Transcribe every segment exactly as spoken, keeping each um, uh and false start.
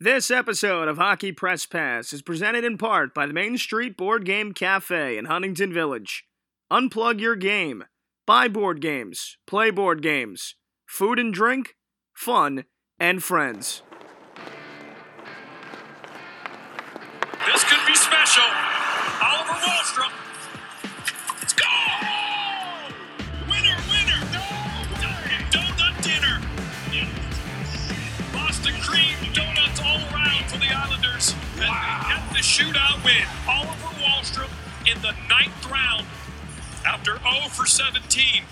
This episode of Hockey Press Pass is presented in part by the Main Street Board Game Cafe in Huntington Village. Unplug your game. Buy board games. Play board games. Food and drink. Fun and friends. This could be special. Oliver Wahlstrom. Let's go! Winner, winner. Donut, donut dinner. Boston cream donut. All around for the Islanders, and wow. At the shootout win, Oliver Wahlstrom in the ninth round after oh for seventeen.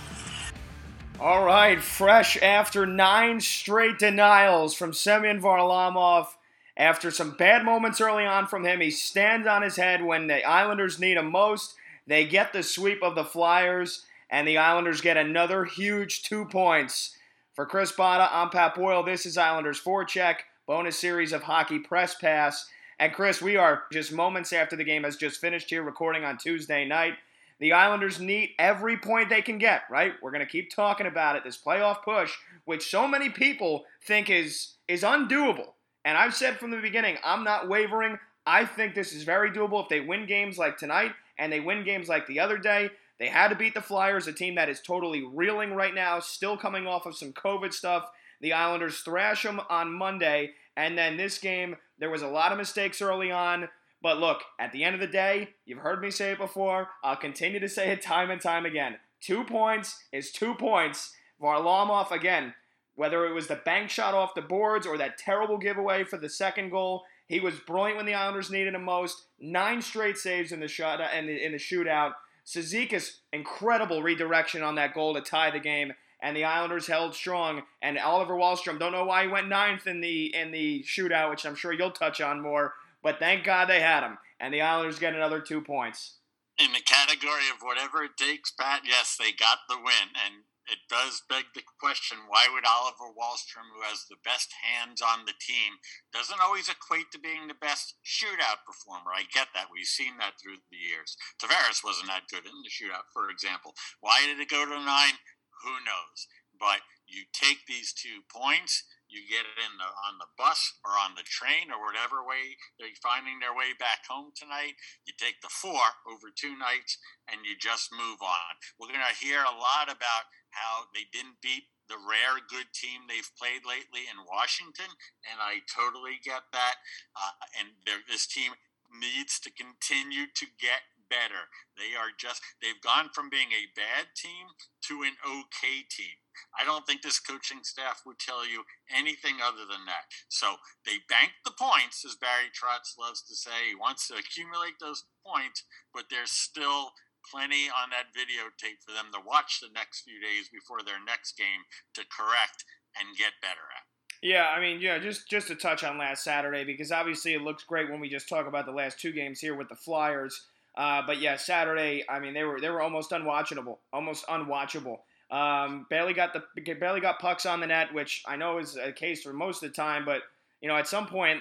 All right, fresh after nine straight denials from Semyon Varlamov. After some bad moments early on from him, he stands on his head when the Islanders need him most. They get the sweep of the Flyers, and the Islanders get another huge two points. For Chris Botta, I'm Pat Boyle. This is Islanders Forecheck. Bonus series of Hockey Press Pass. And Chris, we are just moments after the game has just finished here, recording on Tuesday night. The Islanders need every point they can get, right? We're going to keep talking about it, this playoff push, which so many people think is, is undoable. And I've said from the beginning, I'm not wavering. I think this is very doable if they win games like tonight and they win games like the other day. They had to beat the Flyers, a team that is totally reeling right now, still coming off of some COVID stuff. The Islanders thrash them on Monday, and then this game, there was a lot of mistakes early on. But look, at the end of the day, you've heard me say it before. I'll continue to say it time and time again. Two points is two points. Varlamov, again, whether it was the bank shot off the boards or that terrible giveaway for the second goal, he was brilliant when the Islanders needed him most. Nine straight saves in the shot in the, in the shootout. Sezikis, incredible redirection on that goal to tie the game. And the Islanders held strong. And Oliver Wahlstrom, don't know why he went ninth in the in the shootout, which I'm sure you'll touch on more. But thank God they had him. And the Islanders get another two points. In the category of whatever it takes, Pat, yes, they got the win. And it does beg the question, why would Oliver Wahlstrom, who has the best hands on the team, doesn't always equate to being the best shootout performer? I get that. We've seen that through the years. Tavares wasn't that good in the shootout, for example. Why did it go to nine? Who knows? But you take these two points, you get it in the, on the bus or on the train or whatever way they're finding their way back home tonight. You take the four over two nights, and you just move on. We're going to hear a lot about how they didn't beat the rare good team they've played lately in Washington, and I totally get that. Uh, and this team needs to continue to get better. They are just, they've gone from being a bad team to an okay team. I don't think this coaching staff would tell you anything other than that. So they banked the points, as Barry Trotz loves to say. He wants to accumulate those points, but there's still plenty on that videotape for them to watch the next few days before their next game to correct and get better at. Yeah, I mean, yeah, just, just to touch on last Saturday, because obviously it looks great when we just talk about the last two games here with the Flyers. Uh, but yeah, Saturday. I mean, they were they were almost unwatchable, almost unwatchable. Um, barely got the barely got pucks on the net, which I know is a case for most of the time. But you know, at some point,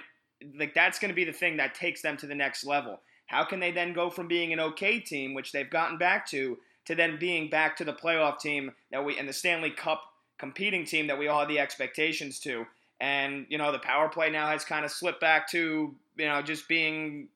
like that's going to be the thing that takes them to the next level. How can they then go from being an okay team, which they've gotten back to, to then being back to the playoff team that we and the Stanley Cup competing team that we all had the expectations to? And you know, the power play now has kind of slipped back to you know just being.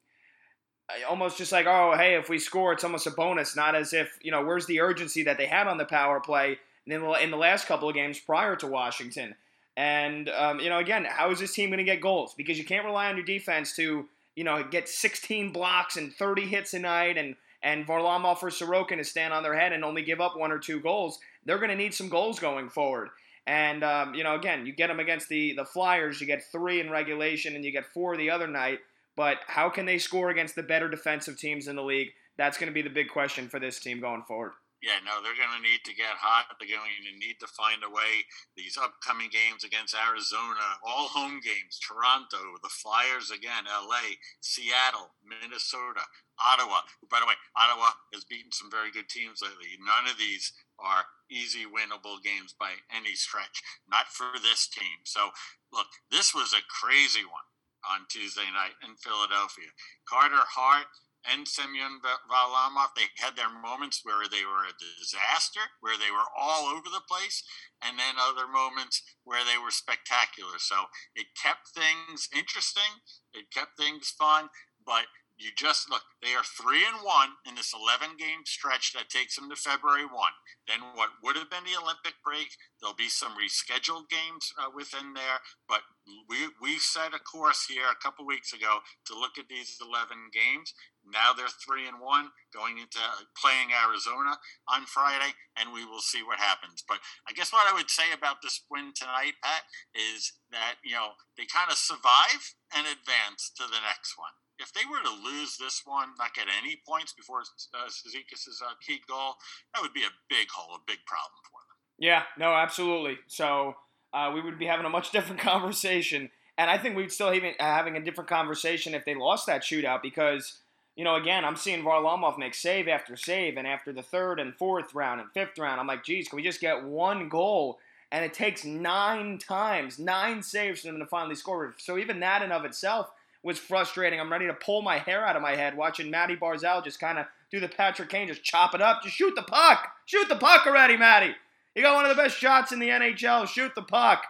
Almost just like, oh, hey, if we score, it's almost a bonus. Not as if, you know, where's the urgency that they had on the power play in the, in the last couple of games prior to Washington? And, um, you know, again, how is this team going to get goals? Because you can't rely on your defense to, you know, get sixteen blocks and thirty hits a night and, and Varlamov or Sorokin to stand on their head and only give up one or two goals. They're going to need some goals going forward. And, um, you know, again, you get them against the, the Flyers. You get three in regulation and you get four the other night. But how can they score against the better defensive teams in the league? That's going to be the big question for this team going forward. Yeah, no, they're going to need to get hot. They're going to need to find a way. These upcoming games against Arizona, all home games, Toronto, the Flyers again, L A, Seattle, Minnesota, Ottawa. By the way, Ottawa has beaten some very good teams lately. None of these are easy winnable games by any stretch, not for this team. So, look, this was a crazy one on Tuesday night in Philadelphia. Carter Hart and Semyon Varlamov, they had their moments where they were a disaster, where they were all over the place, and then other moments where they were spectacular. So it kept things interesting. It kept things fun. But you just look, they are three and one in this eleven-game stretch that takes them to February first. Then what would have been the Olympic break, there'll be some rescheduled games uh, within there. But we we set a course here a couple weeks ago to look at these eleven games. Now they're three and one going into playing Arizona on Friday, and we will see what happens. But I guess what I would say about this win tonight, Pat, is that, you know, they kind of survive and advance to the next one. If they were to lose this one, not get any points before uh, Sezikis' uh, key goal, that would be a big hole, a big problem for them. Yeah, no, absolutely. So uh, we would be having a much different conversation. And I think we'd still be having a different conversation if they lost that shootout because, you know, again, I'm seeing Varlamov make save after save. And after the third and fourth round and fifth round, I'm like, geez, can we just get one goal? And it takes nine times, nine saves for them to finally score. So even that in of itself was frustrating. I'm ready to pull my hair out of my head watching Matty Barzal just kind of do the Patrick Kane, just chop it up, just shoot the puck. Shoot the puck already, Matty. You got one of the best shots in the N H L. Shoot the puck.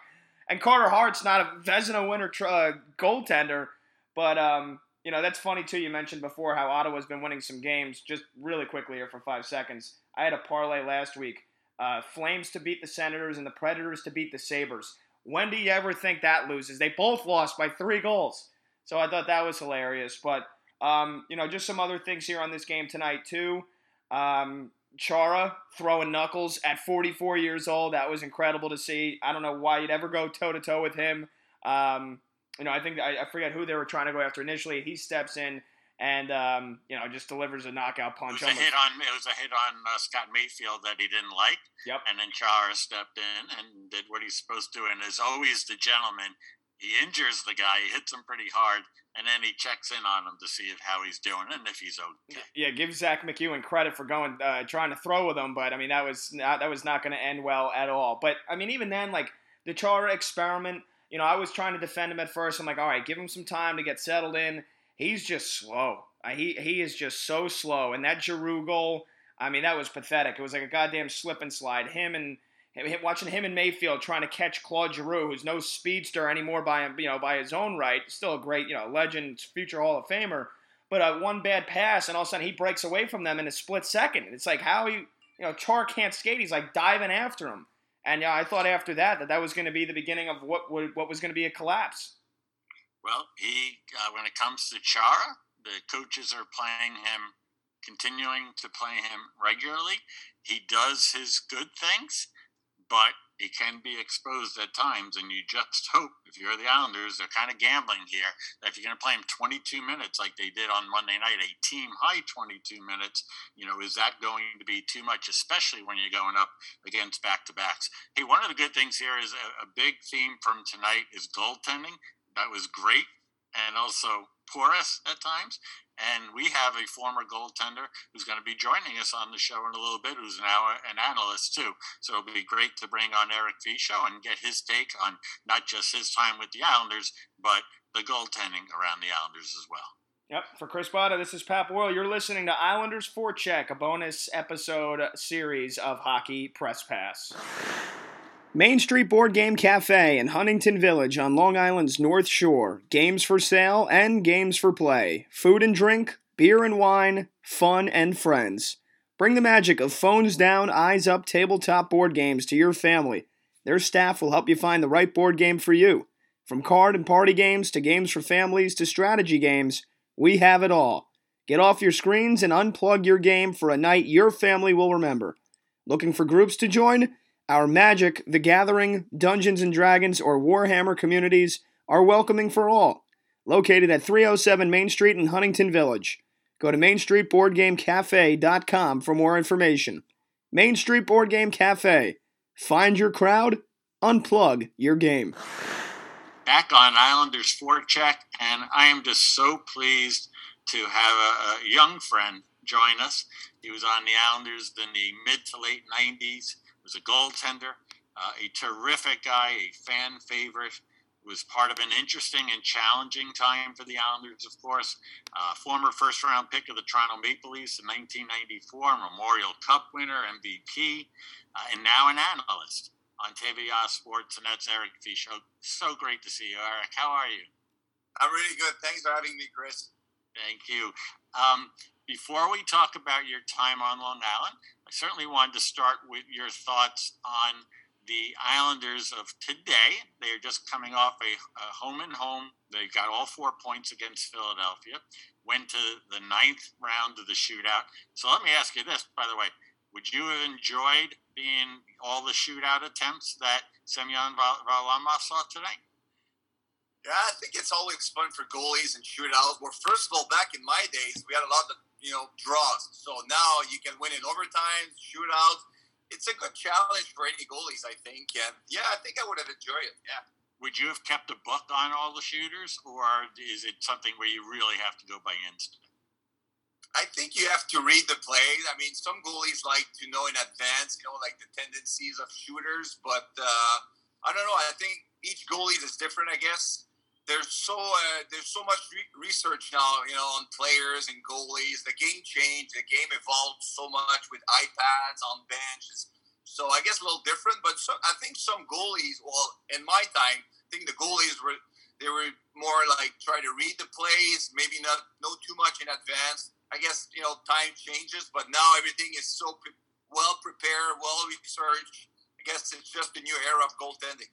And Carter Hart's not a Vezina winner uh, goaltender, but um, you know that's funny too. You mentioned before how Ottawa's been winning some games. Just really quickly here for five seconds, I had a parlay last week: uh, Flames to beat the Senators and the Predators to beat the Sabres. When do you ever think that loses? They both lost by three goals. So I thought that was hilarious. But, um, you know, just some other things here on this game tonight, too. Um, Chara throwing knuckles at forty-four years old. That was incredible to see. I don't know why you'd ever go toe-to-toe with him. Um, you know, I think I, I forget who they were trying to go after initially. He steps in and, um, you know, just delivers a knockout punch. It was a hit on, it was a hit on uh, Scott Mayfield that he didn't like. Yep. And then Chara stepped in and did what he's supposed to. And is always the gentleman. He injures the guy, he hits him pretty hard, and then he checks in on him to see if how he's doing and if he's okay. Yeah, give Zach McEwen credit for going uh, trying to throw with him, but I mean that was not, that was not going to end well at all. But I mean even then, like the Chara experiment, you know, I was trying to defend him at first. I'm like, all right, give him some time to get settled in. He's just slow. Uh, he he is just so slow. And that Giroux goal, I mean that was pathetic. It was like a goddamn slip and slide. Him and watching him and Mayfield trying to catch Claude Giroux, who's no speedster anymore by you know by his own right, still a great you know legend, future Hall of Famer, but uh, one bad pass and all of a sudden he breaks away from them in a split second. It's like how he you know Char can't skate. He's like diving after him, and yeah, uh, I thought after that that that was going to be the beginning of what would, what was going to be a collapse. Well, he uh, when it comes to Chara, the coaches are playing him, continuing to play him regularly. He does his good things. But it can be exposed at times, and you just hope, if you're the Islanders, they're kind of gambling here, that if you're going to play him twenty-two minutes like they did on Monday night, a team-high twenty-two minutes, you know, is that going to be too much, especially when you're going up against back-to-backs? Hey, one of the good things here is a, a big theme from tonight is goaltending. That was great, and also porous at times. And we have a former goaltender who's going to be joining us on the show in a little bit, who's now an analyst too. So it'll be great to bring on Eric Fichaud and get his take on not just his time with the Islanders, but the goaltending around the Islanders as well. Yep. For Chris Botta, this is Pat Boyle. You're listening to Islanders four check, a bonus episode series of Hockey Press Pass. Main Street Board Game Cafe in Huntington Village on Long Island's North Shore. Games for sale and games for play. Food and drink, beer and wine, fun and friends. Bring the magic of phones down, eyes up, tabletop board games to your family. Their staff will help you find the right board game for you. From card and party games to games for families to strategy games, we have it all. Get off your screens and unplug your game for a night your family will remember. Looking for groups to join? Our Magic, The Gathering, Dungeons and Dragons, or Warhammer communities are welcoming for all. Located at three oh seven Main Street in Huntington Village. Go to main street board game cafe dot com for more information. Main Street Board Game Cafe. Find your crowd, unplug your game. Back on Islanders four check, and I am just so pleased to have a, a young friend join us. He was on the Islanders in the mid to late nineties. Was a goaltender, uh, a terrific guy, a fan favorite, was part of an interesting and challenging time for the Islanders, of course. Uh, former first-round pick of the Toronto Maple Leafs in nineteen ninety-four, Memorial Cup winner, M V P, uh, and now an analyst on T V A Sports, and that's Eric Fichaud. So great to see you, Eric. How are you? I'm really good. Thanks for having me, Chris. Thank you. Um, before we talk about your time on Long Island, I certainly wanted to start with your thoughts on the Islanders of today. They are just coming off a, a home and home. They got all four points against Philadelphia, went to the ninth round of the shootout. So let me ask you this, by the way. Would you have enjoyed being all the shootout attempts that Semyon Varlamov saw today? Yeah, I think it's always fun for goalies and shootouts. Well, first of all, back in my days, we had a lot of, you know, draws. So now you can win in overtime, shootouts. It's a good challenge for any goalies, I think. And yeah, I think I would have enjoyed it, yeah. Would you have kept a book on all the shooters, or is it something where you really have to go by instinct? I think you have to read the play. I mean, some goalies like to know in advance, you know, like the tendencies of shooters. But uh, I don't know. I think each goalie is different, I guess. There's so uh, there's so much re- research now, you know, on players and goalies. The game changed. The game evolved so much with iPads on benches. So I guess a little different. But so, I think some goalies, well, in my time, I think the goalies were they were more like try to read the plays, maybe not know too much in advance. I guess, you know, time changes, but now everything is so pre- well prepared, well researched. I guess it's just a new era of goaltending.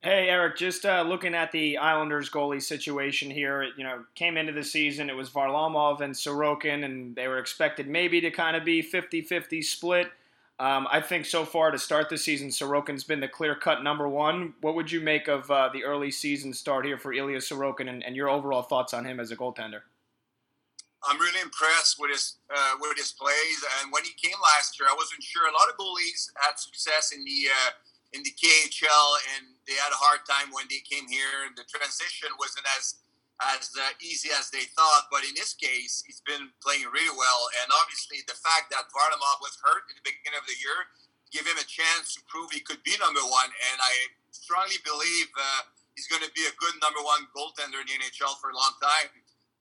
Hey, Eric, just uh, looking at the Islanders goalie situation here, it, you know, came into the season, it was Varlamov and Sorokin, and they were expected maybe to kind of be fifty-fifty split. Um, I think so far to start the season, Sorokin's been the clear-cut number one. What would you make of uh, the early season start here for Ilya Sorokin and, and your overall thoughts on him as a goaltender? I'm really impressed with his uh, with his plays, and when he came last year, I wasn't sure. A lot of goalies had success in the uh, in the K H L, and they had a hard time when they came here. The transition wasn't as as uh, easy as they thought, but in his case, he's been playing really well. And obviously, the fact that Varlamov was hurt in the beginning of the year gave him a chance to prove he could be number one. And I strongly believe uh, he's going to be a good number one goaltender in the N H L for a long time.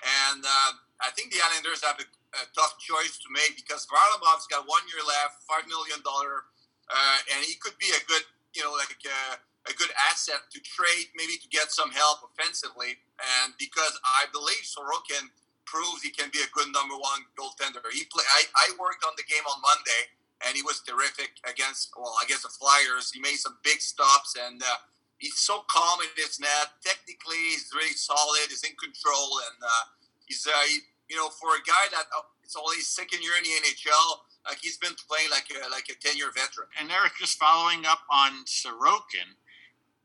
And uh, I think the Islanders have a, a tough choice to make because Varlamov's got one year left, five million dollars, uh, and he could be a good, you know, like uh, a good asset to trade, maybe to get some help offensively. And because I believe Sorokin proves he can be a good number one goaltender. He play. I, I worked on the game on Monday, and he was terrific against, well, I guess the Flyers. He made some big stops, and uh, he's so calm in his net. Technically, he's really solid. He's in control. And uh, he's, uh, he, you know, for a guy that uh, it's only his second year in the N H L, like he's been playing like a, like a ten-year veteran. And Eric, just following up on Sorokin,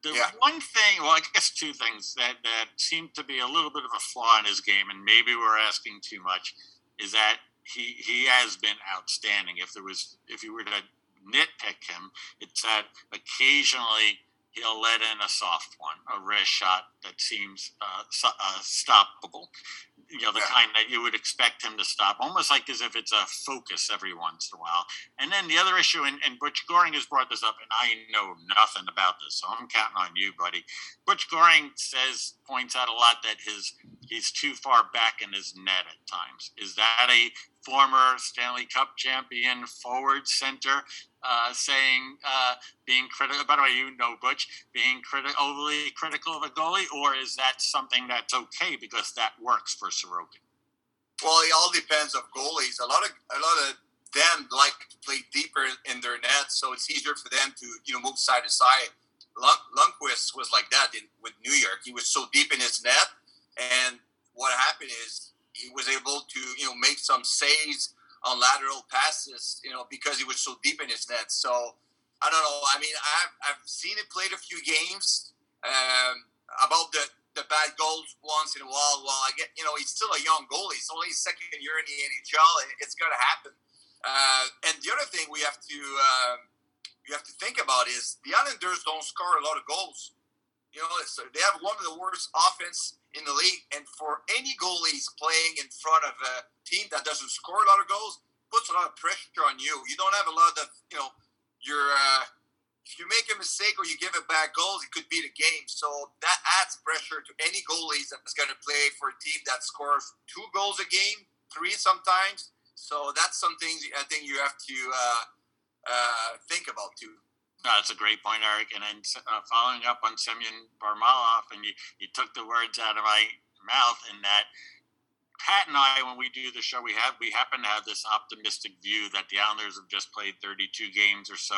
the yeah. one thing, well, I guess two things that, that seemed to be a little bit of a flaw in his game, and maybe we're asking too much, is that he, he has been outstanding. If there was, if you were to nitpick him, it's that occasionally – he'll let in a soft one, a rare shot that seems uh, so, uh, stoppable. You know, the yeah. kind that you would expect him to stop, almost like as if it's a focus every once in a while. And then the other issue, and, and Butch Goring has brought this up, and I know nothing about this, so I'm counting on you, buddy. Butch Goring says, points out a lot that his he's too far back in his net at times. Is that a former Stanley Cup champion forward center uh, saying uh, being critical? By the way, you know Butch, being criti- overly critical of a goalie, or is that something that's okay because that works for Sorokin? Well, it all depends on goalies. A lot of a lot of them like to play deeper in their net, so it's easier for them to you know move side to side. Lundqvist was like that in, with New York. He was so deep in his net, and what happened is he was able to you know make some saves on lateral passes, you know, because he was so deep in his net. So I don't know. I mean, I've I've seen him played a few games. Um, about the. the bad goals once in a while. Well, I get, you know, he's still a young goalie. It's only his second year in the N H L. It's going to happen. Uh, and the other thing we have to uh, we have to think about is the Islanders don't score a lot of goals. You know, so they have one of the worst offense in the league. And for any goalies playing in front of a team that doesn't score a lot of goals, puts a lot of pressure on you. You don't have a lot of, you know, your uh, If you make a mistake or you give it back goals, it could be the game. So that adds pressure to any goalies that's going to play for a team that scores two goals a game, three sometimes. So that's something I think you have to uh, uh, think about too. No, that's a great point, Eric. And then uh, following up on Semyon Varlamov, and you, you took the words out of my mouth in that Pat and I, when we do the show, we have we happen to have this optimistic view that the Islanders have just played thirty-two games or so.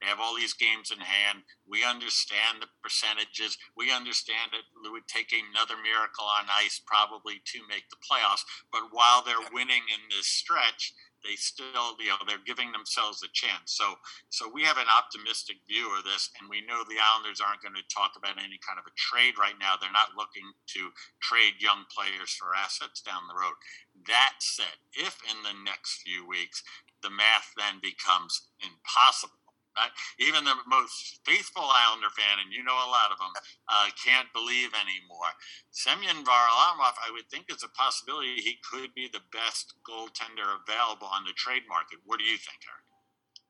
They have all these games in hand. We understand the percentages. We understand that it would take another miracle on ice probably to make the playoffs. But while they're winning in this stretch, they still, you know, they're giving themselves a chance. So so we have an optimistic view of this, and we know the Islanders aren't going to talk about any kind of a trade right now. They're not looking to trade young players for assets down the road. That said, if in the next few weeks, the math then becomes impossible. Right? Even the most faithful Islander fan, and you know a lot of them, uh, can't believe anymore. Semyon Varlamov, I would think, is a possibility. He could be the best goaltender available on the trade market. What do you think, Eric?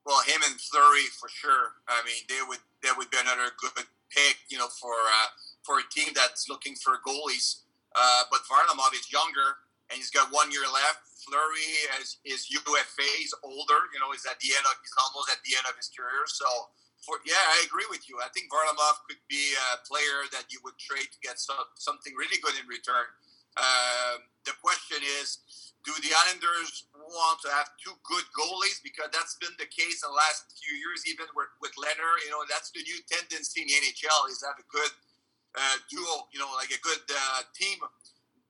Well, him and Fleury for sure. I mean, they would that would be another good pick, you know, for uh, for a team that's looking for goalies. Uh, but Varlamov is younger, and he's got one year left. Fleury is, is U F A, he's older, you know, he's at the end of, he's almost at the end of his career. So, for, yeah, I agree with you. I think Varlamov could be a player that you would trade to get some, something really good in return. Um, the question is, do the Islanders want to have two good goalies? Because that's been the case in the last few years, even with, with Leonard. You know, that's the new tendency in the N H L is to have a good uh, duo, you know, like a good uh, team.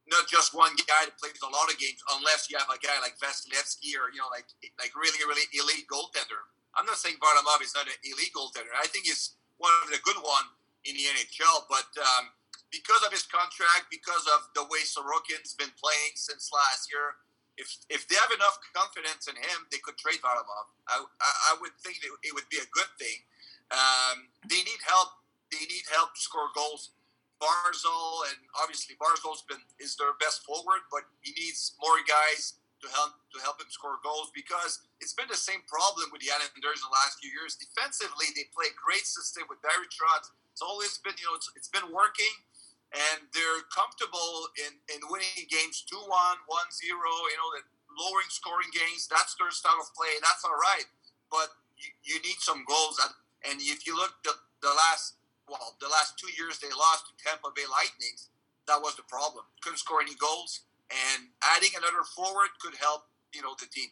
Not just one guy that plays a lot of games, unless you have a guy like Vasilevskiy or, you know, like like really, really elite goaltender. I'm not saying Varlamov is not an elite goaltender. I think he's one of the good ones in the N H L. But um, because of his contract, because of the way Sorokin's been playing since last year, if if they have enough confidence in him, they could trade Varlamov. I, I would think that it would be a good thing. Um, they need help. They need help to score goals. Barzal, and obviously Barzal's been is their best forward, but he needs more guys to help to help him score goals because it's been the same problem with the Islanders in the last few years. Defensively, they play a great system with Barry Trotz. It's always been, you know, it's, it's been working, and they're comfortable in, in winning games two one, one zero, you know, that lowering scoring games. That's their style of play. That's all right, but you, you need some goals. And if you look the the last. Well, the last two years they lost to Tampa Bay Lightning. That was the problem. Couldn't score any goals, and adding another forward could help, you know, the team.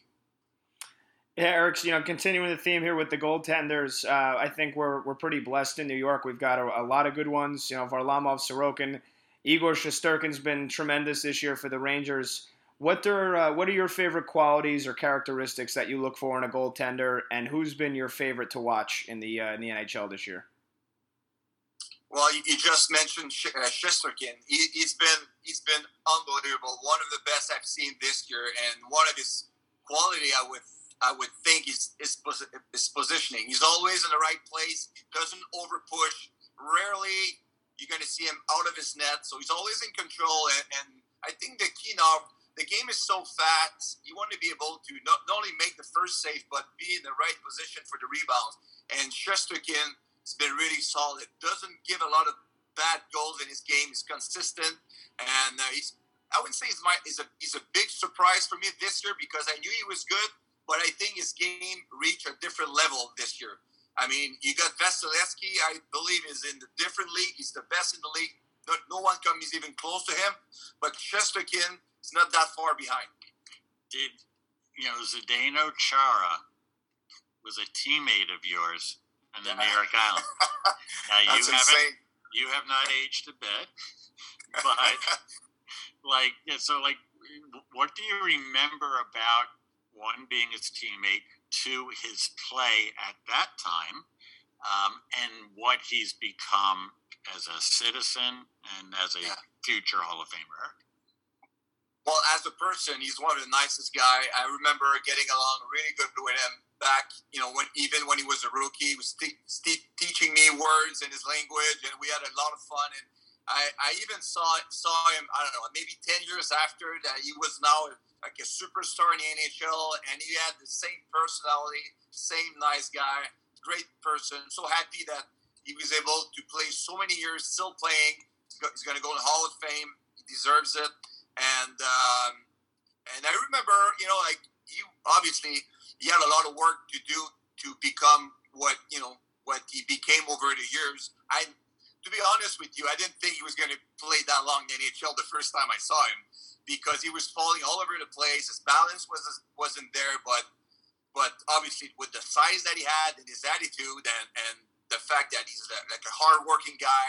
Yeah, Eric's, you know, continuing the theme here with the goaltenders, uh, I think we're we're pretty blessed in New York. We've got a, a lot of good ones. You know, Varlamov, Sorokin, Igor Shesterkin's been tremendous this year for the Rangers. What are uh, what are your favorite qualities or characteristics that you look for in a goaltender, and who's been your favorite to watch in the uh, in the N H L this year? Well, you just mentioned Shesterkin. He, he's been he's been unbelievable. One of the best I've seen this year, and one of his quality, I would I would think, is is, is positioning. He's always in the right place. He doesn't over push. Rarely you're going to see him out of his net. So he's always in control. And, and I think the key now, the game is so fast. You want to be able to not, not only make the first save, but be in the right position for the rebound. And Shesterkin. It's been really solid. Doesn't give a lot of bad goals in his game. He's consistent, and uh, he's. I wouldn't say he's my. Is a. He's a big surprise for me this year because I knew he was good, but I think his game reached a different level this year. I mean, you got Vasilevskiy. I believe is in the different league. He's the best in the league. No, no one comes even close to him. But Shesterkin is not that far behind. Did you know Zdeno Chara was a teammate of yours? And the New York Island. Now, you haven't, insane. You have not aged a bit, but like, so like, what do you remember about one being his teammate, two his play at that time, um, and what he's become as a citizen and as a yeah. future Hall of Famer? Well, as a person, he's one of the nicest guy. I remember getting along really good with him. Back, you know, when even when he was a rookie, he was te- te- teaching me words in his language, and we had a lot of fun. And I, I even saw saw him. I don't know, maybe ten years after that, he was now like a superstar in the N H L, and he had the same personality, same nice guy. great person. So happy that he was able to play so many years, still playing. He's going to go in the Hall of Fame. He deserves it. And um, and I remember, you know, like, you obviously he had a lot of work to do to become what, you know, what he became over the years. I, to be honest with you, I didn't think he was going to play that long in the N H L the first time I saw him, because he was falling all over the place. His balance was wasn't there, but but obviously with the size that he had and his attitude and, and the fact that he's a, like a hard-working guy,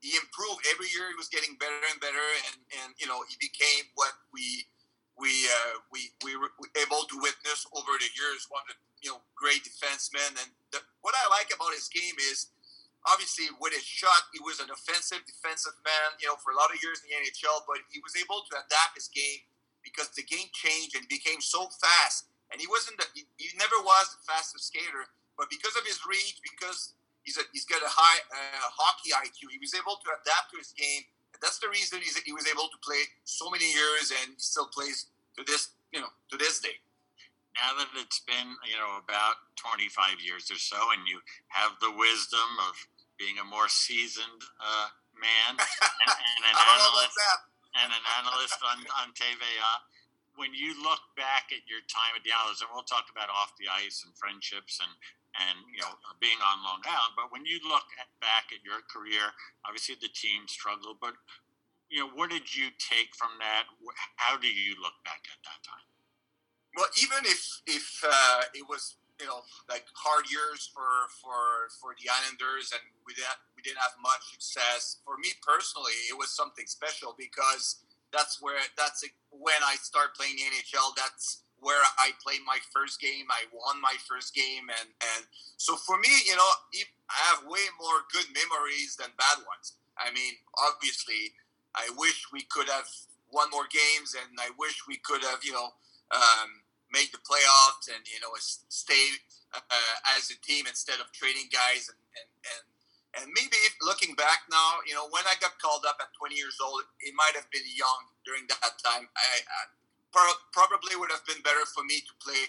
he improved every year. He was getting better and better, and, and you know, he became what we we uh, we we were able to witness over the years. One of the, you know, great defensemen. And the, what I like about his game is, obviously, with his shot, he was an offensive, defensive man, you know, for a lot of years in the N H L, but he was able to adapt his game because the game changed and became so fast. And he wasn't, the, he, he never was the fastest skater, but because of his reach, because he's a, he's got a high uh, hockey I Q, he was able to adapt to his game. And that's the reason he's, he was able to play so many years, and he still plays to this, you know, to this day. Now that it's been, you know, about twenty-five years or so, and you have the wisdom of being a more seasoned uh, man and, and an analyst and an analyst on, on T V A, when you look back at your time at the Islanders, and we'll talk about off the ice and friendships and, and you know, being on Long Island, but when you look at, back at your career, obviously the team struggled, but you know, what did you take from that? How do you look back at that time? Well, even if if uh, it was, you know, like hard years for for, for the Islanders, and we didn't we didn't have much success. For me personally, it was something special because that's where that's when I started playing the N H L. That's where I played my first game. I won my first game, and, and so for me, you know, I have way more good memories than bad ones. I mean, obviously, I wish we could have won more games, and I wish we could have, you know, um, make the playoffs and, you know, stay uh, as a team instead of trading guys. And, and, and, and maybe if looking back now, you know, when I got called up at twenty years old, it might have been young during that time. I, I pro- probably would have been better for me to play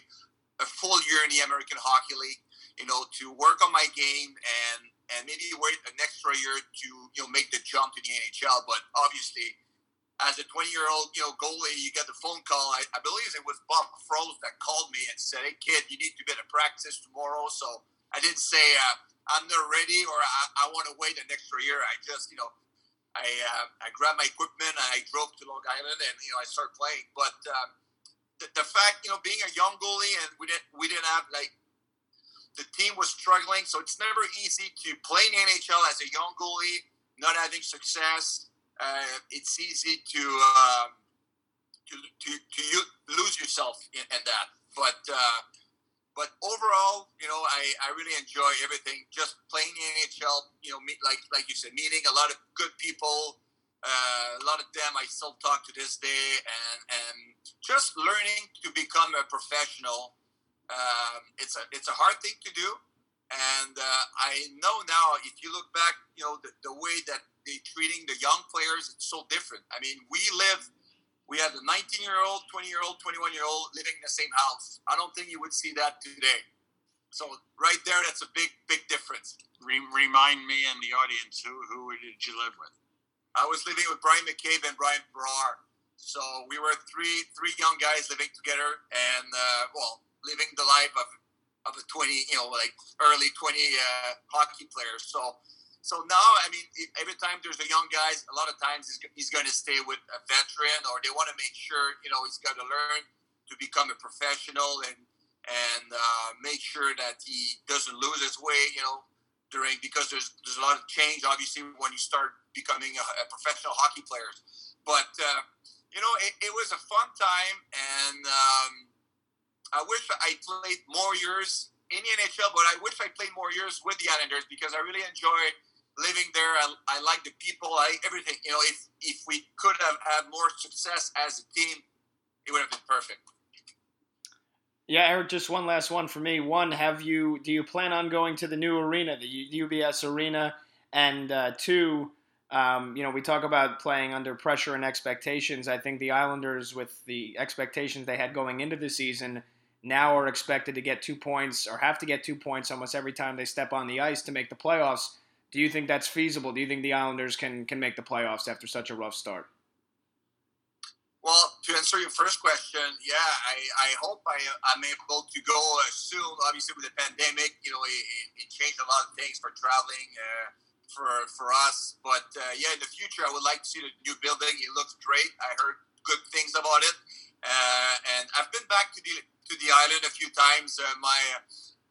a full year in the American Hockey League, you know, to work on my game and, and maybe wait an extra year to, you know, make the jump to the N H L. But obviously, as a twenty-year-old, you know, goalie, you get the phone call. I, I believe it was Bob Froese that called me and said, "Hey, kid, you need to be to practice tomorrow." So I didn't say uh, I'm not ready or I, I want to wait an extra year. I just, you know, I uh, I grabbed my equipment and I drove to Long Island and, you know, I started playing. But um, the, the fact, you know, being a young goalie and we didn't we didn't have like the team was struggling, so it's never easy to play in the N H L as a young goalie, not having success. Uh, it's easy to, um, to to to lose yourself in, in that, but uh, but overall, you know, I, I really enjoy everything. Just playing the N H L, you know, meet, like like you said, meeting a lot of good people. Uh, a lot of them I still talk to this day, and, and just learning to become a professional. Um, it's a it's a hard thing to do, and uh, I know now. If you look back, you know, the, the way that they treating the young players, it's so different. I mean, we live, we had a nineteen-year-old, twenty-year-old, twenty-one-year-old living in the same house. I don't think you would see that today. So right there, that's a big, big difference. Remind me and the audience, who who did you live with? I was living with Brian McCabe and Bryan Berard. So we were three three young guys living together and, uh, well, living the life of, of a twenty, you know, like early twenty uh, hockey player. So... So now, I mean, every time there's a young guy, a lot of times he's, he's going to stay with a veteran, or they want to make sure, you know, he's got to learn to become a professional and and uh, make sure that he doesn't lose his way, you know, during because there's there's a lot of change, obviously, when you start becoming a, a professional hockey player. But, uh, you know, it, it was a fun time, and um, I wish I played more years in the N H L, but I wish I played more years with the Islanders because I really enjoyed living there. I, I like the people, I everything. You know, if if we could have had more success as a team, it would have been perfect. Yeah, Eric, just one last one for me. One, have you do you plan on going to the new arena, the U B S Arena? And uh, two, um, you know, we talk about playing under pressure and expectations. I think the Islanders, with the expectations they had going into the season, now are expected to get two points or have to get two points almost every time they step on the ice to make the playoffs. Do you think that's feasible? Do you think the Islanders can can make the playoffs after such a rough start? Well, to answer your first question, yeah, I, I hope I, I'm able to go uh, soon. Obviously, with the pandemic, you know, it, it changed a lot of things for traveling uh, for for us. But, uh, yeah, in the future, I would like to see the new building. It looks great. I heard good things about it. Uh, and I've been back to the to the island a few times. Uh, my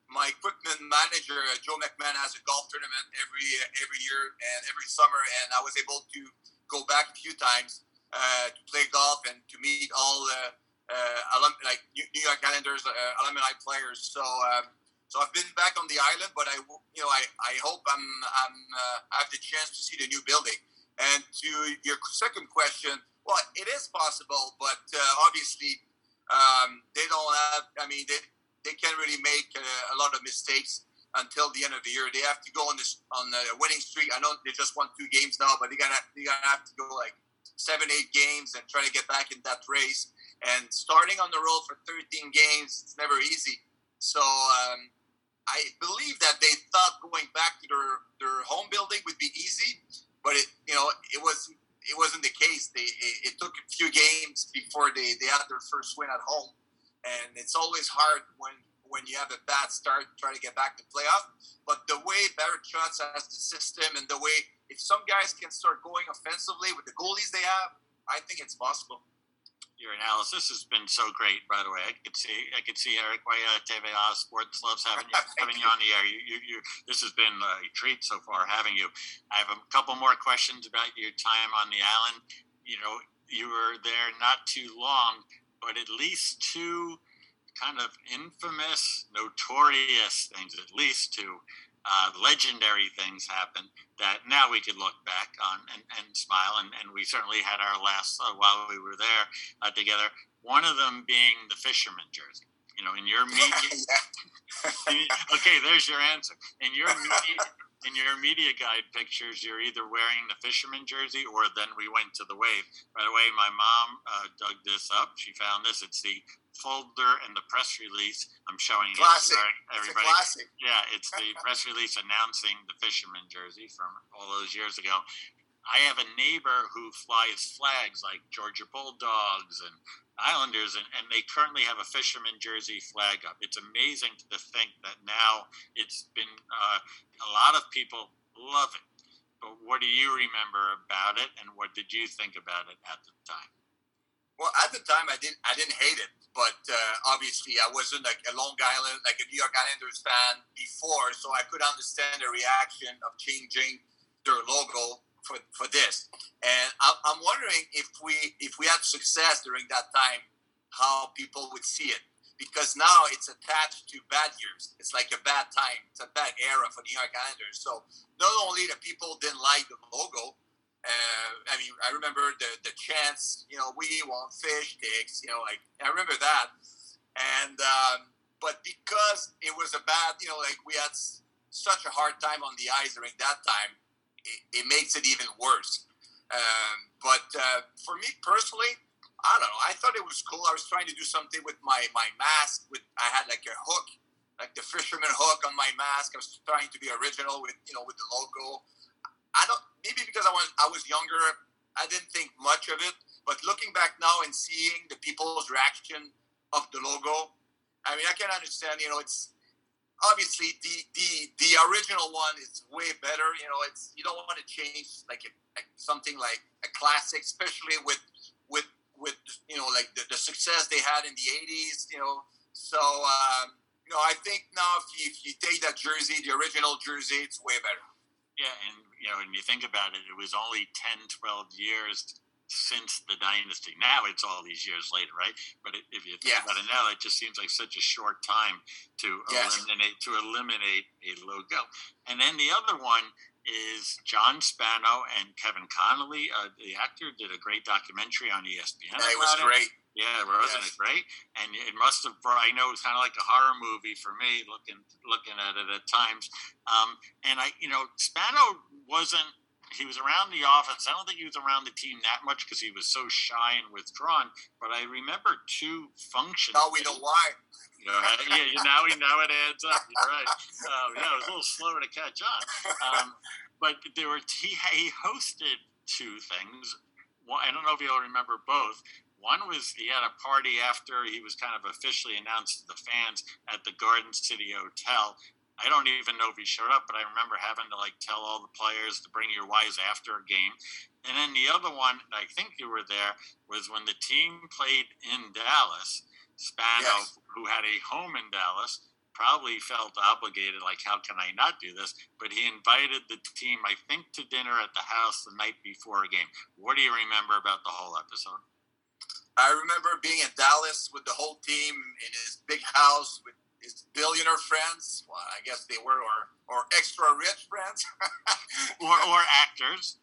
my equipment manager, uh, Joe McMahon, has a golf tournament every uh, every year and every summer, and I was able to go back a few times uh, to play golf and to meet all the uh, uh, alum- like New York Islanders uh, alumni players. So um, so I've been back on the island, but I you know I, I hope I'm I'm uh, I have the chance to see the new building. And to your second question. Well, it is possible, but uh, obviously um, they don't have, I mean, they, they can't really make uh, a lot of mistakes until the end of the year. They have to go on this on the winning streak. I know they just won two games now, but they're going to have to go like seven, eight games and try to get back in that race. And starting on the road for thirteen games, it's never easy. So um, I believe that they thought going back to their, their home building would be easy, but it, you know, it was... It wasn't the case. They it, it took a few games before they, they had their first win at home, and it's always hard when when you have a bad start to try to get back to playoff. But the way Barry Trotz has the system and the way if some guys can start going offensively with the goalies they have, I think it's possible. Your analysis has been so great, by the way. I could see, I could see Eric why uh, T V A Sports loves having you, having you on the air. You, you, you, this has been a treat so far having you. I have a couple more questions about your time on the island. You know, you were there not too long, but at least two kind of infamous, notorious things. At least two uh, legendary things happened that now we could look back on and, and smile. And, and we certainly had our last uh, while we were there uh, together. One of them being the fisherman jersey. You know, in your media. Okay, there's your answer. In your media, in your media guide pictures, you're either wearing the fisherman jersey or then we went to the wave. By the way, my mom uh, dug this up. She found this. It's the folder and the press release. I'm showing classic. It everybody. It's a classic. Yeah, it's the press release announcing the fisherman jersey from all those years ago. I have a neighbor who flies flags like Georgia Bulldogs and Islanders, and, and they currently have a fisherman jersey flag up. It's amazing to think that now it's been uh, a lot of people love it. But what do you remember about it, and what did you think about it at the time? Well, at the time, I didn't I didn't hate it, but uh, obviously I wasn't like a Long Island, like a New York Islanders fan before, so I could understand the reaction of changing their logo for, for this. And I, I'm wondering if we if we had success during that time, how people would see it, because now it's attached to bad years. It's like a bad time. It's a bad era for New York Islanders. So not only the people didn't like the logo. Uh, I mean, I remember the, the chants, you know, we want fish sticks, you know, like, I remember that. And, um, but because it was a bad, you know, like we had s- such a hard time on the ice during that time, it, it makes it even worse. Um, but uh, for me personally, I don't know, I thought it was cool. I was trying to do something with my, my mask. With I had like a hook, like the fisherman hook on my mask. I was trying to be original with, you know, with the logo. I don't, maybe because I was I was younger, I didn't think much of it. But looking back now and seeing the people's reaction of the logo, I mean, I can understand. You know, it's obviously the the, the original one is way better. You know, it's you don't want to change like, a, like something like a classic, especially with with with you know like the, the success they had in the eighties. You know, so um, you know, I think now if you, if you take that jersey, the original jersey, it's way better. Yeah, and you know, when you think about it, it was only ten, twelve years since the dynasty. Now it's all these years later, right? But it, if you think yes. about it now, it just seems like such a short time to yes. eliminate to eliminate a logo. And then the other one is John Spano and Kevin Connolly. Uh, the actor did a great documentary on E S P N. Yeah, it was it. great. Yeah, wasn't yes. it great? And it must have brought, I know it was kind of like a horror movie for me looking looking at it at times. Um, and, I, you know, Spano wasn't, he was around the office. I don't think he was around the team that much because he was so shy and withdrawn. But I remember two functions. No, we know why. Uh, yeah, you, now, we, now it adds up. You're right. Um, yeah, it was a little slower to catch on. Um, but there were he, he hosted two things. One, I don't know if you'll remember both. One was he had a party after he was kind of officially announced to the fans at the Garden City Hotel. I don't even know if he showed up, but I remember having to like tell all the players to bring your wives after a game. And then the other one, and I think you were there, was when the team played in Dallas. Spano, yes. who had a home in Dallas, probably felt obligated, like, how can I not do this? But he invited the team, I think, to dinner at the house the night before a game. What do you remember about the whole episode? I remember being in Dallas with the whole team in his big house with his billionaire friends. Well, I guess they were, or, or extra rich friends. or, or actors.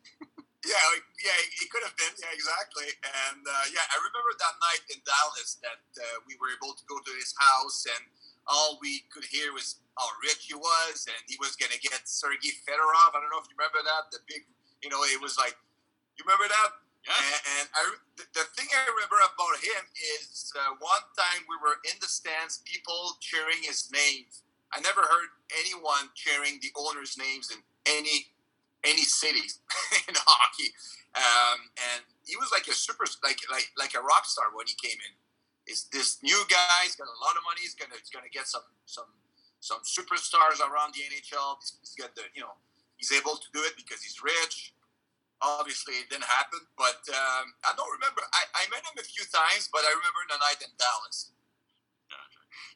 Yeah, yeah, he could have been. Yeah, exactly. And uh, yeah, I remember that night in Dallas that uh, we were able to go to his house, and all we could hear was how rich he was, and he was going to get Sergei Fedorov. I don't know if you remember that. The big, you know, it was like, you remember that? Yeah. And, and I, the, the thing I remember about him is uh, one time we were in the stands, people cheering his name. I never heard anyone cheering the owners' names in any. any city in hockey. Um, and he was like a super, like, like, like a rock star when he came in. Is this new guy, he's got a lot of money. He's going to, he's going to get some, some, some superstars around the N H L. He's got the, you know, he's able to do it because he's rich. Obviously it didn't happen, but, um, I don't remember. I, I met him a few times, but I remember the night in Dallas.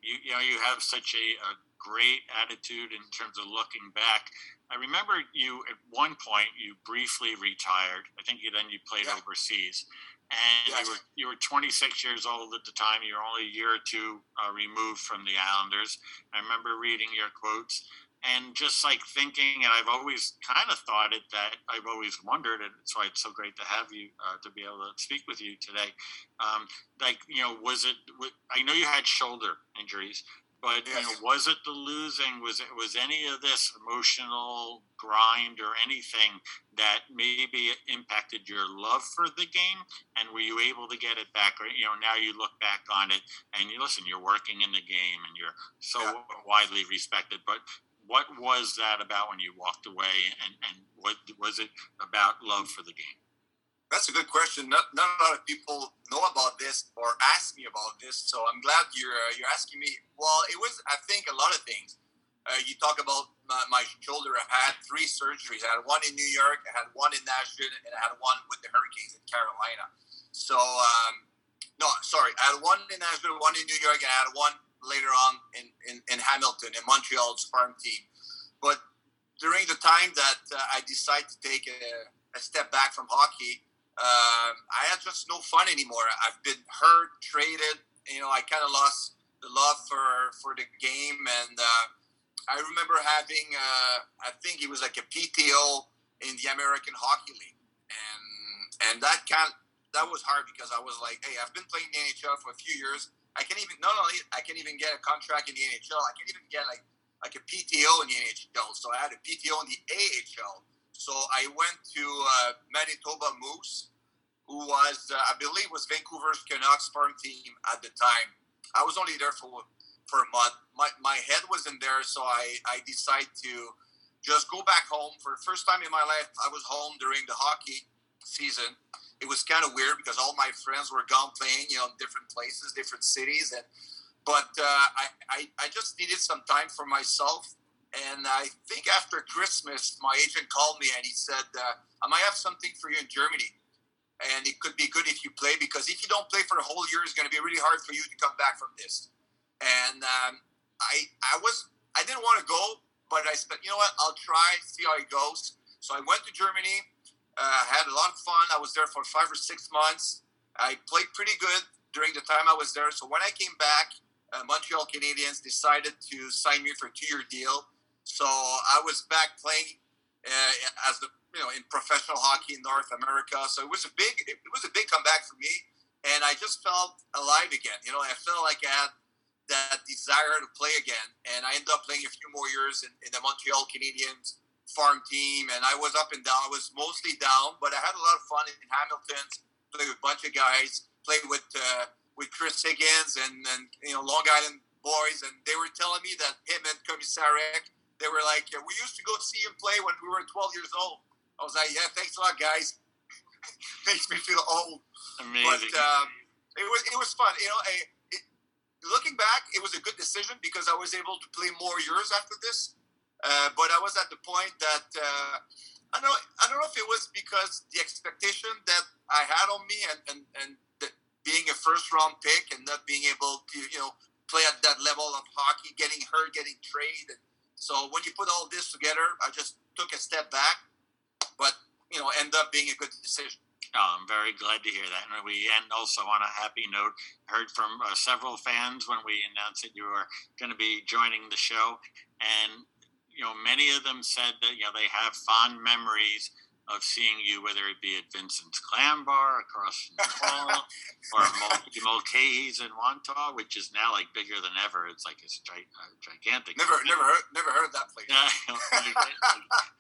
You, you know, you have such a, a great attitude in terms of looking back. I remember you at one point you briefly retired. I think you then you played yeah. overseas, and yes. you were you were twenty-six years old at the time. You were only a year or two uh, removed from the Islanders. I remember reading your quotes and just like thinking, and I've always kind of thought it that I've always wondered, and that's why it's so great to have you uh, to be able to speak with you today. Um, like you know, was it? Was, I know you had shoulder injuries. But you know, was it the losing? Was it was any of this emotional grind or anything that maybe impacted your love for the game? And were you able to get it back? Or you know, now you look back on it and you listen. You're working in the game and you're so yeah. widely respected. But what was that about when you walked away? And, and what was it about love for the game? That's a good question. Not, not a lot of people know about this or ask me about this, so I'm glad you're uh, you're asking me. Well, it was, I think, a lot of things. Uh, you talk about my, my shoulder. I had three surgeries. I had one in New York, I had one in Nashville, and I had one with the Hurricanes in Carolina. So, um, no, sorry. I had one in Nashville, one in New York, and I had one later on in, in, in Hamilton, in Montreal's farm team. But during the time that uh, I decided to take a, a step back from hockey, Um, I had just no fun anymore. I've been hurt, traded. You know, I kind of lost the love for, for the game. And uh, I remember having, uh, I think it was like a P T O in the American Hockey League. And and that kind of, that was hard because I was like, hey, I've been playing the N H L for a few years. I can't even, not only I can't even get a contract in the N H L, I can't even get like, like a P T O in the N H L. So I had a P T O in the A H L. So I went to uh, Manitoba Moose, who was, uh, I believe, was Vancouver's Canucks farm team at the time. I was only there for for a month. My my head wasn't there, so I, I decided to just go back home. For the first time in my life, I was home during the hockey season. It was kind of weird because all my friends were gone playing, you know, in different places, different cities. And But uh, I, I, I just needed some time for myself. And I think after Christmas, my agent called me and he said, uh, I might have something for you in Germany. And it could be good if you play, because if you don't play for a whole year, it's going to be really hard for you to come back from this. And um, I I was I didn't want to go, but I said, you know what, I'll try, see how it goes. So I went to Germany, uh, had a lot of fun. I was there for five or six months. I played pretty good during the time I was there. So when I came back, uh, Montreal Canadiens decided to sign me for a two-year deal. So I was back playing uh, as the you know in professional hockey in North America. So it was a big it was a big comeback for me, and I just felt alive again. You know, I felt like I had that desire to play again, and I ended up playing a few more years in, in the Montreal Canadiens farm team. And I was up and down. I was mostly down, but I had a lot of fun in Hamilton. Played with a bunch of guys. Played with uh, with Chris Higgins and, and you know Long Island boys, and they were telling me that him and Koby Sarek, they were like, yeah, we used to go see him play when we were twelve years old. I was like, yeah, thanks a lot, guys. Makes me feel old. Amazing. But um, it was it was fun. You know, I, it, looking back, it was a good decision because I was able to play more years after this. Uh, but I was at the point that uh, I don't I don't know if it was because the expectation that I had on me and and and the, being a first round pick and not being able to, you know, play at that level of hockey, getting hurt, getting traded. So when you put all this together, I just took a step back, but, you know, ended up being a good decision. Oh, I'm very glad to hear that. And we end also on a happy note. Heard from uh, several fans when we announced that you were going to be joining the show. And, you know, many of them said that, you know, they have fond memories of seeing you, whether it be at Vincent's Clam Bar across from the hall, or Mulcahy's in Wantagh, which is now like bigger than ever. It's like it's gi- uh, gigantic. Never, never heard, never heard that place.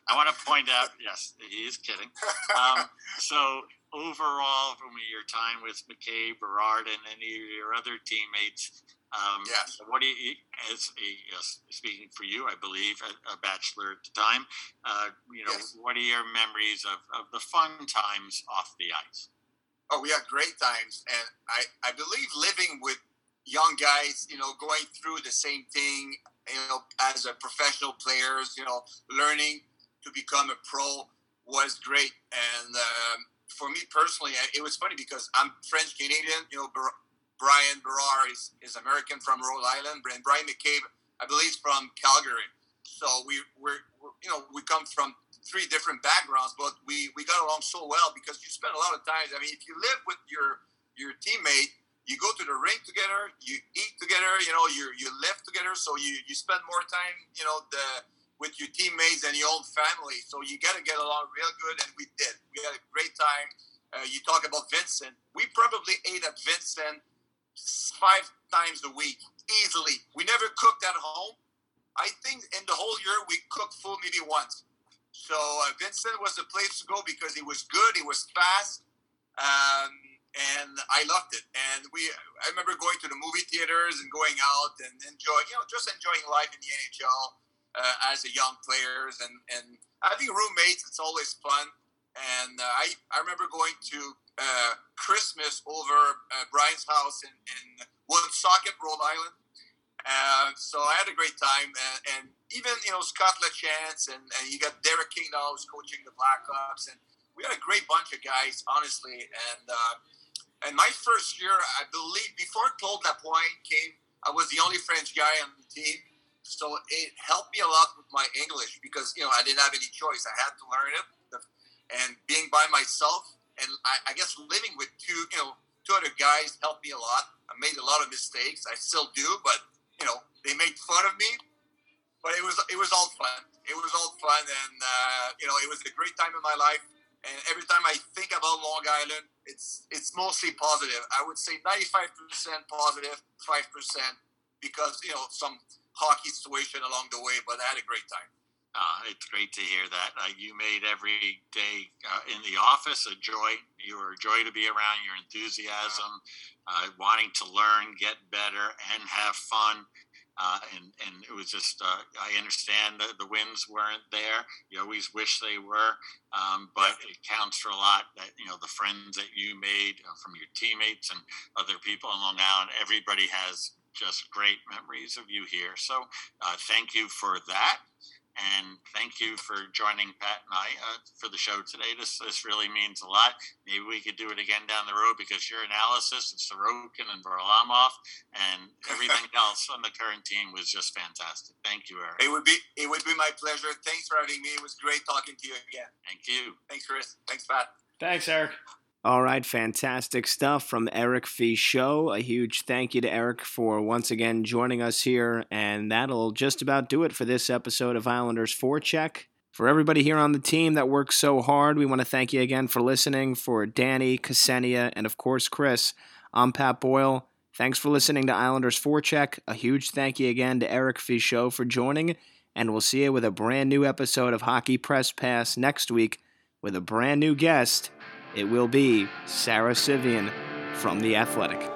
I want to point out, yes, he is kidding. Um, so overall, from your time with McCabe, Berard, and any of your other teammates, um, yes. What do you, as a, speaking for you, I believe, a, a bachelor at the time, uh, you know, yes. What are your memories of, of the fun times off the ice? Oh, we had great times. And I, I believe living with young guys, you know, going through the same thing, you know, as a professional players, you know, learning to become a pro was great. And um, for me personally, it was funny because I'm French Canadian, you know, Bar- Bryan Berard is, is American from Rhode Island, and Brian McCabe, I believe, is from Calgary. So we we're, we're you know we come from three different backgrounds, but we, we got along so well because you spend a lot of time. I mean, if you live with your your teammate, you go to the rink together, you eat together, you know, you you live together. So you, you spend more time, you know, the with your teammates and your own family. So you got to get along real good, and we did. We had a great time. Uh, you talk about Vincent. We probably ate at Vincent five times a week, easily. We never cooked at home. I think in the whole year we cooked food maybe once. So uh, Vincent was the place to go because it was good, it was fast, um, and I loved it. And we, I remember going to the movie theaters and going out and enjoying, you know, just enjoying life in the N H L uh, as a young players and and having roommates. It's always fun. And uh, I I remember going to uh, Christmas over uh, Brian's house in, in Woonsocket, Rhode Island. Uh, so I had a great time, and, and even you know Scott LaChance, and, and you got Derek King now who's coaching the Blackhawks, and we had a great bunch of guys, honestly. And uh, and my first year, I believe, before Claude Lapointe came, I was the only French guy on the team. So it helped me a lot with my English because you know I didn't have any choice; I had to learn it. And being by myself, and I, I guess living with two, you know, two other guys helped me a lot. I made a lot of mistakes. I still do, but you know, they made fun of me. But it was, it was all fun. It was all fun, and uh, you know, it was a great time in my life. And every time I think about Long Island, it's, it's mostly positive. I would say ninety-five percent positive, five percent because you know some hockey situation along the way. But I had a great time. Uh, it's great to hear that. Uh, you made every day uh, in the office a joy. You were a joy to be around, your enthusiasm, uh, wanting to learn, get better, and have fun. Uh, and, and it was just, uh, I understand that the wins weren't there. You always wish they were, um, but it counts for a lot that, you know, the friends that you made from your teammates and other people in Long Island, everybody has just great memories of you here. So uh, thank you for that. And thank you for joining Pat and I uh, for the show today. This this really means a lot. Maybe we could do it again down the road because your analysis of Sorokin and Varlamov and everything else on the current team was just fantastic. Thank you, Eric. It would be it would be my pleasure. Thanks for having me. It was great talking to you again. Thank you. Thanks, Chris. Thanks, Pat. Thanks, Eric. All right, fantastic stuff from Eric Fichaud. A huge thank you to Eric for once again joining us here, and that'll just about do it for this episode of Islanders Forecheck. For everybody here on the team that works so hard, we want to thank you again for listening. For Danny, Ksenia, and of course Chris, I'm Pat Boyle. Thanks for listening to Islanders Forecheck. A huge thank you again to Eric Fichaud for joining, and we'll see you with a brand new episode of Hockey Press Pass next week with a brand new guest. It will be Sarah Sivian from The Athletic.